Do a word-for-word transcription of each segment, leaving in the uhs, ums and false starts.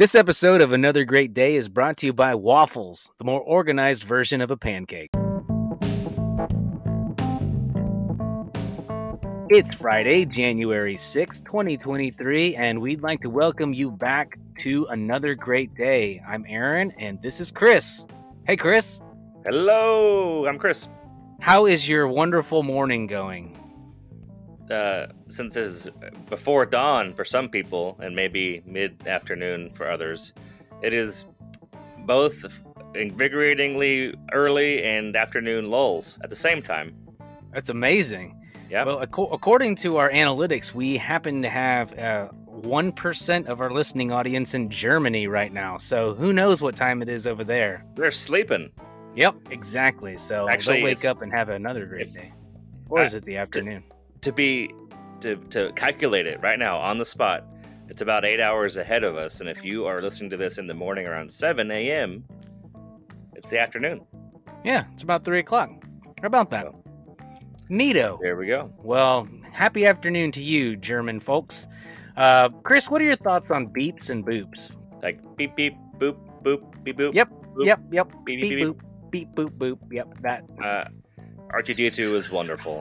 This episode of Another Great Day is brought to you by Waffles, the more organized version of a pancake. It's Friday, January sixth, twenty twenty-three, and we'd like to welcome you back to Another Great Day. I'm Aaron, and this is Chris. Hey, Chris. Hello, I'm Chris. How is your wonderful morning going? Uh, since this is before dawn for some people and maybe mid-afternoon for others, it is both invigoratingly early and afternoon lulls at the same time. That's amazing. Yeah. Well, ac- according to our analytics, we happen to have uh, one percent of our listening audience in Germany right now, so who knows what time it is over there. They're sleeping. Yep, exactly. So Actually, they'll wake up and have another great if, day. Or uh, is it the afternoon? To, To be, to to calculate it right now on the spot, it's about eight hours ahead of us. And if you are listening to this in the morning around seven a.m., it's the afternoon. Yeah, it's about three o'clock. How about that? So, neato. There we go. Well, happy afternoon to you, German folks. Uh, Chris, what are your thoughts on beeps and boops? Like beep, beep, boop, boop, beep, boop. Yep, boop, yep, yep. Beep, beep, beep, boop, beep, boop, boop. Yep, that. Uh, R J D two is wonderful.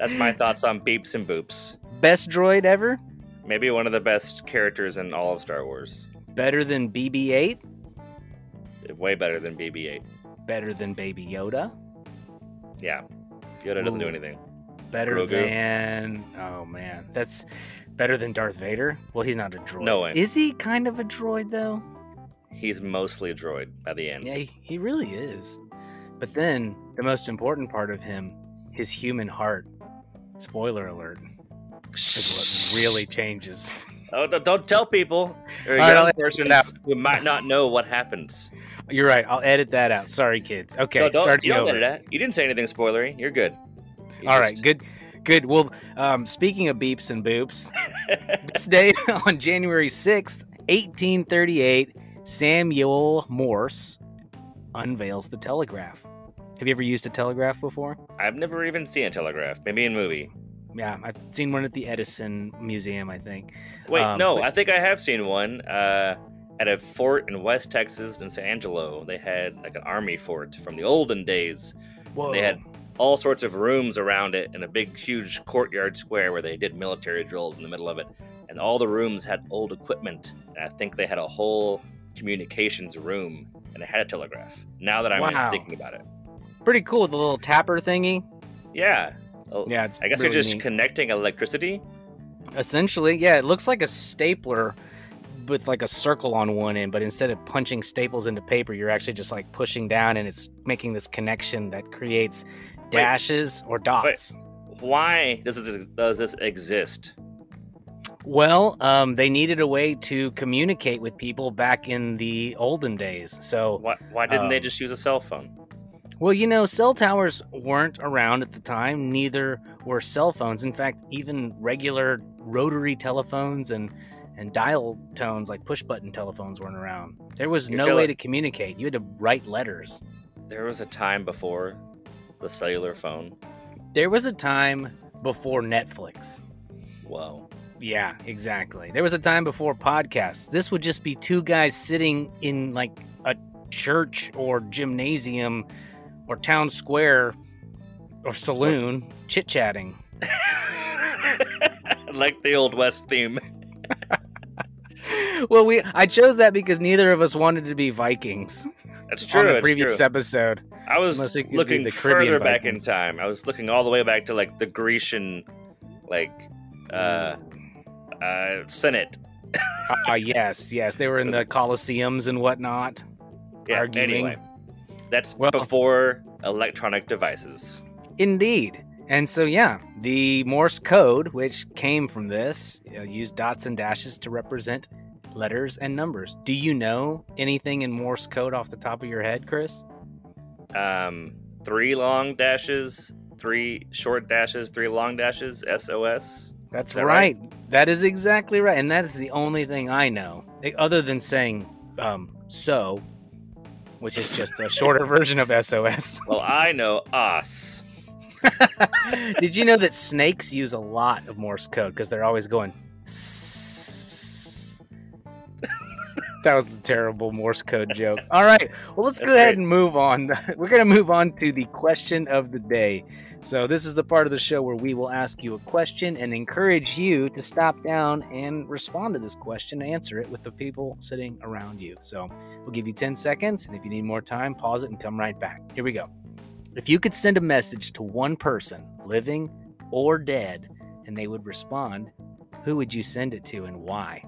That's my thoughts on beeps and boops. Best droid ever? Maybe one of the best characters in all of Star Wars. Better than B B eight? Way better than B B eight. Better than Baby Yoda? Yeah. Yoda Ooh. doesn't do anything. Better Grogu. than... Oh, man. That's better than Darth Vader? Well, he's not a droid. No way. Is he kind of a droid, though? He's mostly a droid by the end. Yeah, he really is. But then, the most important part of him, his human heart. Spoiler alert. Is what really changes. Oh, don't tell people. Or young right, persons who might not know what happens. You're right. I'll edit that out. Sorry, kids. Okay, no, don't, starting you don't over. Edit that. You didn't say anything spoilery. You're good. You All just... right, good. Good. Well, um, speaking of beeps and boops, this day on January sixth, eighteen thirty-eight, Samuel Morse unveils the telegraph. Have you ever used a telegraph before? I've never even seen a telegraph. Maybe in a movie. Yeah, I've seen one at the Edison Museum, I think. Wait, um, no, but... I think I have seen one uh, at a fort in West Texas in San Angelo. They had like an army fort from the olden days. Whoa. They had all sorts of rooms around it and a big, huge courtyard square where they did military drills in the middle of it. And all the rooms had old equipment. And I think they had a whole communications room and it had a telegraph. Now that I'm wow. thinking about it. Pretty cool with the little tapper thingy. Yeah. Well, yeah, it's I guess really you're just neat. Connecting electricity? Essentially, yeah. It looks like a stapler with like a circle on one end, but instead of punching staples into paper, you're actually just like pushing down and it's making this connection that creates dashes wait, or dots. Wait, why does this, does this exist? Well, um, they needed a way to communicate with people back in the olden days. So Why, why didn't um, they just use a cell phone? Well, you know, cell towers weren't around at the time. Neither were cell phones. In fact, even regular rotary telephones and, and dial tones like push-button telephones weren't around. There was You're no tele- way to communicate. You had to write letters. There was a time before the cellular phone. There was a time before Netflix. Whoa. Yeah, exactly. There was a time before podcasts. This would just be two guys sitting in, like, a church or gymnasium or town square or saloon chit-chatting. Like the Old West theme. Well, we I chose that because neither of us wanted to be Vikings. That's true. On the previous true. episode. I was looking further back in time. I was looking all the way back to like the Grecian like uh, uh, Senate. Ah, uh, yes, yes. They were in the Colosseums and whatnot. Yeah, arguing. Anyway. That's well, before electronic devices. Indeed. And so, yeah, the Morse code, which came from this, you know, used dots and dashes to represent letters and numbers. Do you know anything in Morse code off the top of your head, Chris? Um, three long dashes, three short dashes, three long dashes, S O S. That's that right. right. That is exactly right. And that is the only thing I know, other than saying, um, so... which is just a shorter version of S O S. Well, I know us. Did you know that snakes use a lot of Morse code because they're always going? That was a terrible Morse code joke. All right, well, let's That's go ahead great. and move on. We're going to move on to the question of the day. So this is the part of the show where we will ask you a question and encourage you to stop down and respond to this question and answer it with the people sitting around you. So we'll give you ten seconds, and if you need more time, pause it and come right back. Here we go. If you could send a message to one person, living or dead, and they would respond, who would you send it to and why?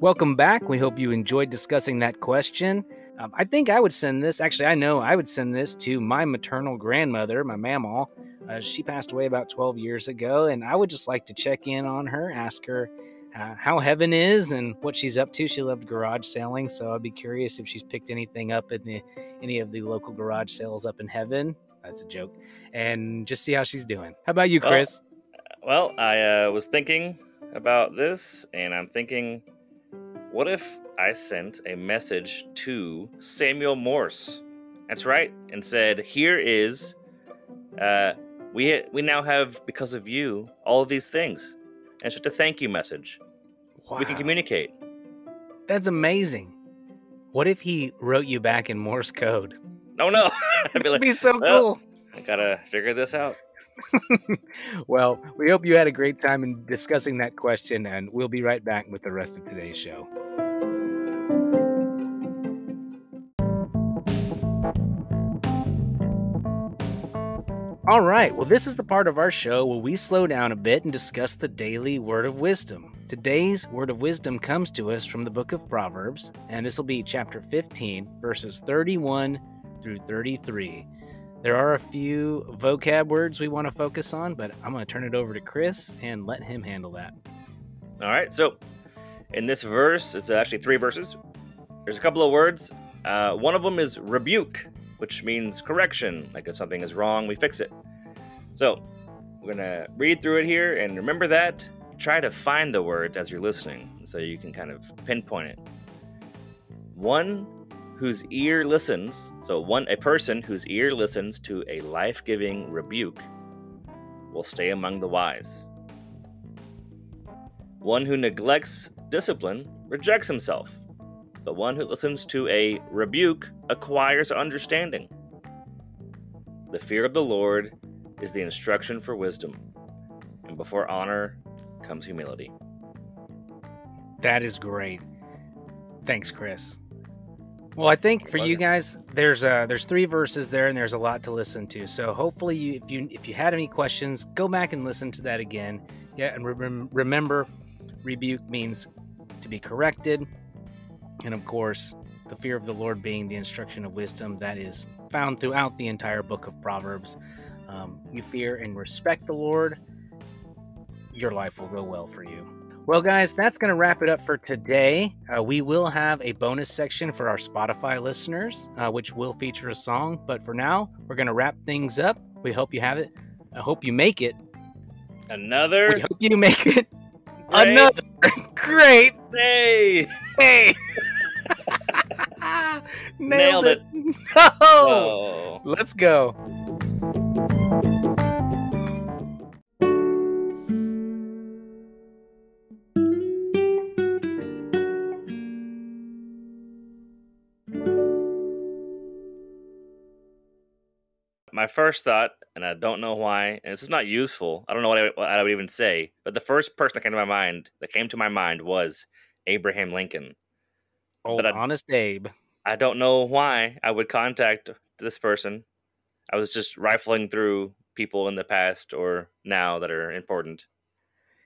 Welcome back. We hope you enjoyed discussing that question. Um, I think I would send this, actually I know I would send this to my maternal grandmother, my mamaw. Uh, she passed away about twelve years ago, and I would just like to check in on her, ask her uh, how heaven is and what she's up to. She loved garage sailing, so I'd be curious if she's picked anything up in the, any of the local garage sales up in heaven. That's a joke. And just see how she's doing. How about you, Chris? Well, well I uh, was thinking about this, and I'm thinking... what if I sent a message to Samuel Morse? That's right. And said, here is, uh, we we now have, because of you, all of these things. And it's just a thank you message. Wow. We can communicate. That's amazing. What if he wrote you back in Morse code? Oh, no. I'd be like, that'd be so well, cool. I gotta figure this out. Well, we hope you had a great time in discussing that question, and we'll be right back with the rest of today's show. All right, well, this is the part of our show where we slow down a bit and discuss the daily word of wisdom. Today's word of wisdom comes to us from the book of Proverbs, and this will be chapter fifteen, verses thirty-one through thirty-three. There are a few vocab words we want to focus on, but I'm going to turn it over to Chris and let him handle that. All right. So in this verse, it's actually three verses. There's a couple of words. Uh, one of them is rebuke, which means correction. Like if something is wrong, we fix it. So we're going to read through it here. And remember that. Try to find the words as you're listening so you can kind of pinpoint it. One whose ear listens, so one a person whose ear listens to a life-giving rebuke will stay among the wise. One who neglects discipline rejects himself, but one who listens to a rebuke acquires understanding. The fear of the Lord is the instruction for wisdom, and before honor comes humility. That is great. Thanks, Chris. Well, I think for you guys, there's uh, there's three verses there, and there's a lot to listen to. So hopefully, you, if you if you had any questions, go back and listen to that again. Yeah, and re- remember, rebuke means to be corrected, and of course, the fear of the Lord being the instruction of wisdom that is found throughout the entire book of Proverbs. Um, you fear and respect the Lord, your life will go well for you. Well, guys, that's going to wrap it up for today. Uh, we will have a bonus section for our Spotify listeners, uh, which will feature a song. But for now, we're going to wrap things up. We hope you have it. I hope you make it. Another. We hope you make it. Great. Another. Great. Hey. Hey. Nailed, Nailed it. it. No. Oh. Let's go. My first thought, and I don't know why, and this is not useful. I don't know what I, what I would even say, but the first person that came to my mind that came to my mind was Abraham Lincoln. Oh, but I, honest Abe. I don't know why I would contact this person. I was just rifling through people in the past or now that are important.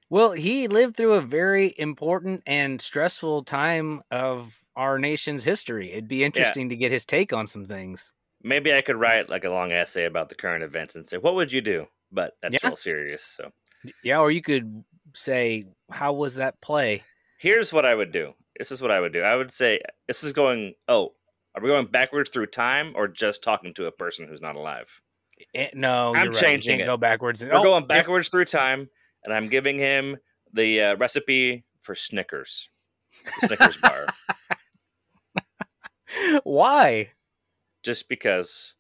Well, he lived through a very important and stressful time of our nation's history. It'd be interesting yeah. to get his take on some things. Maybe I could write like a long essay about the current events and say, what would you do? But that's yeah. real serious. So, yeah, or you could say, how was that play? Here's what I would do. This is what I would do. I would say, this is going, oh, are we going backwards through time or just talking to a person who's not alive? It, no, I'm you're changing right. You can't it. Go backwards. We're oh, going backwards yeah. through time. and I'm giving him the uh, recipe for Snickers, the Snickers bar. Why? Just because.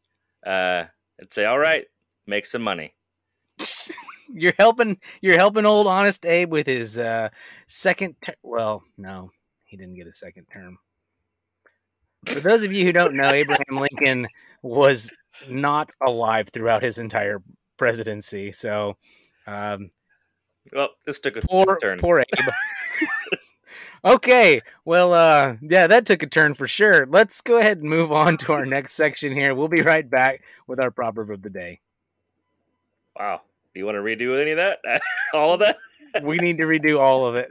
Uh, I'd say, all right, make some money. You're helping. You're helping old Honest Abe with his uh, second. Ter- well, no, he didn't get a second term. For those of you who don't know, Abraham Lincoln was not alive throughout his entire presidency. So, um, well, this took a poor turn. Poor Abe. Okay, well, uh, yeah, that took a turn for sure. Let's go ahead and move on to our next section here. We'll be right back with our proverb of the day. Wow. Do you want to redo any of that? All of that? We need to redo all of it.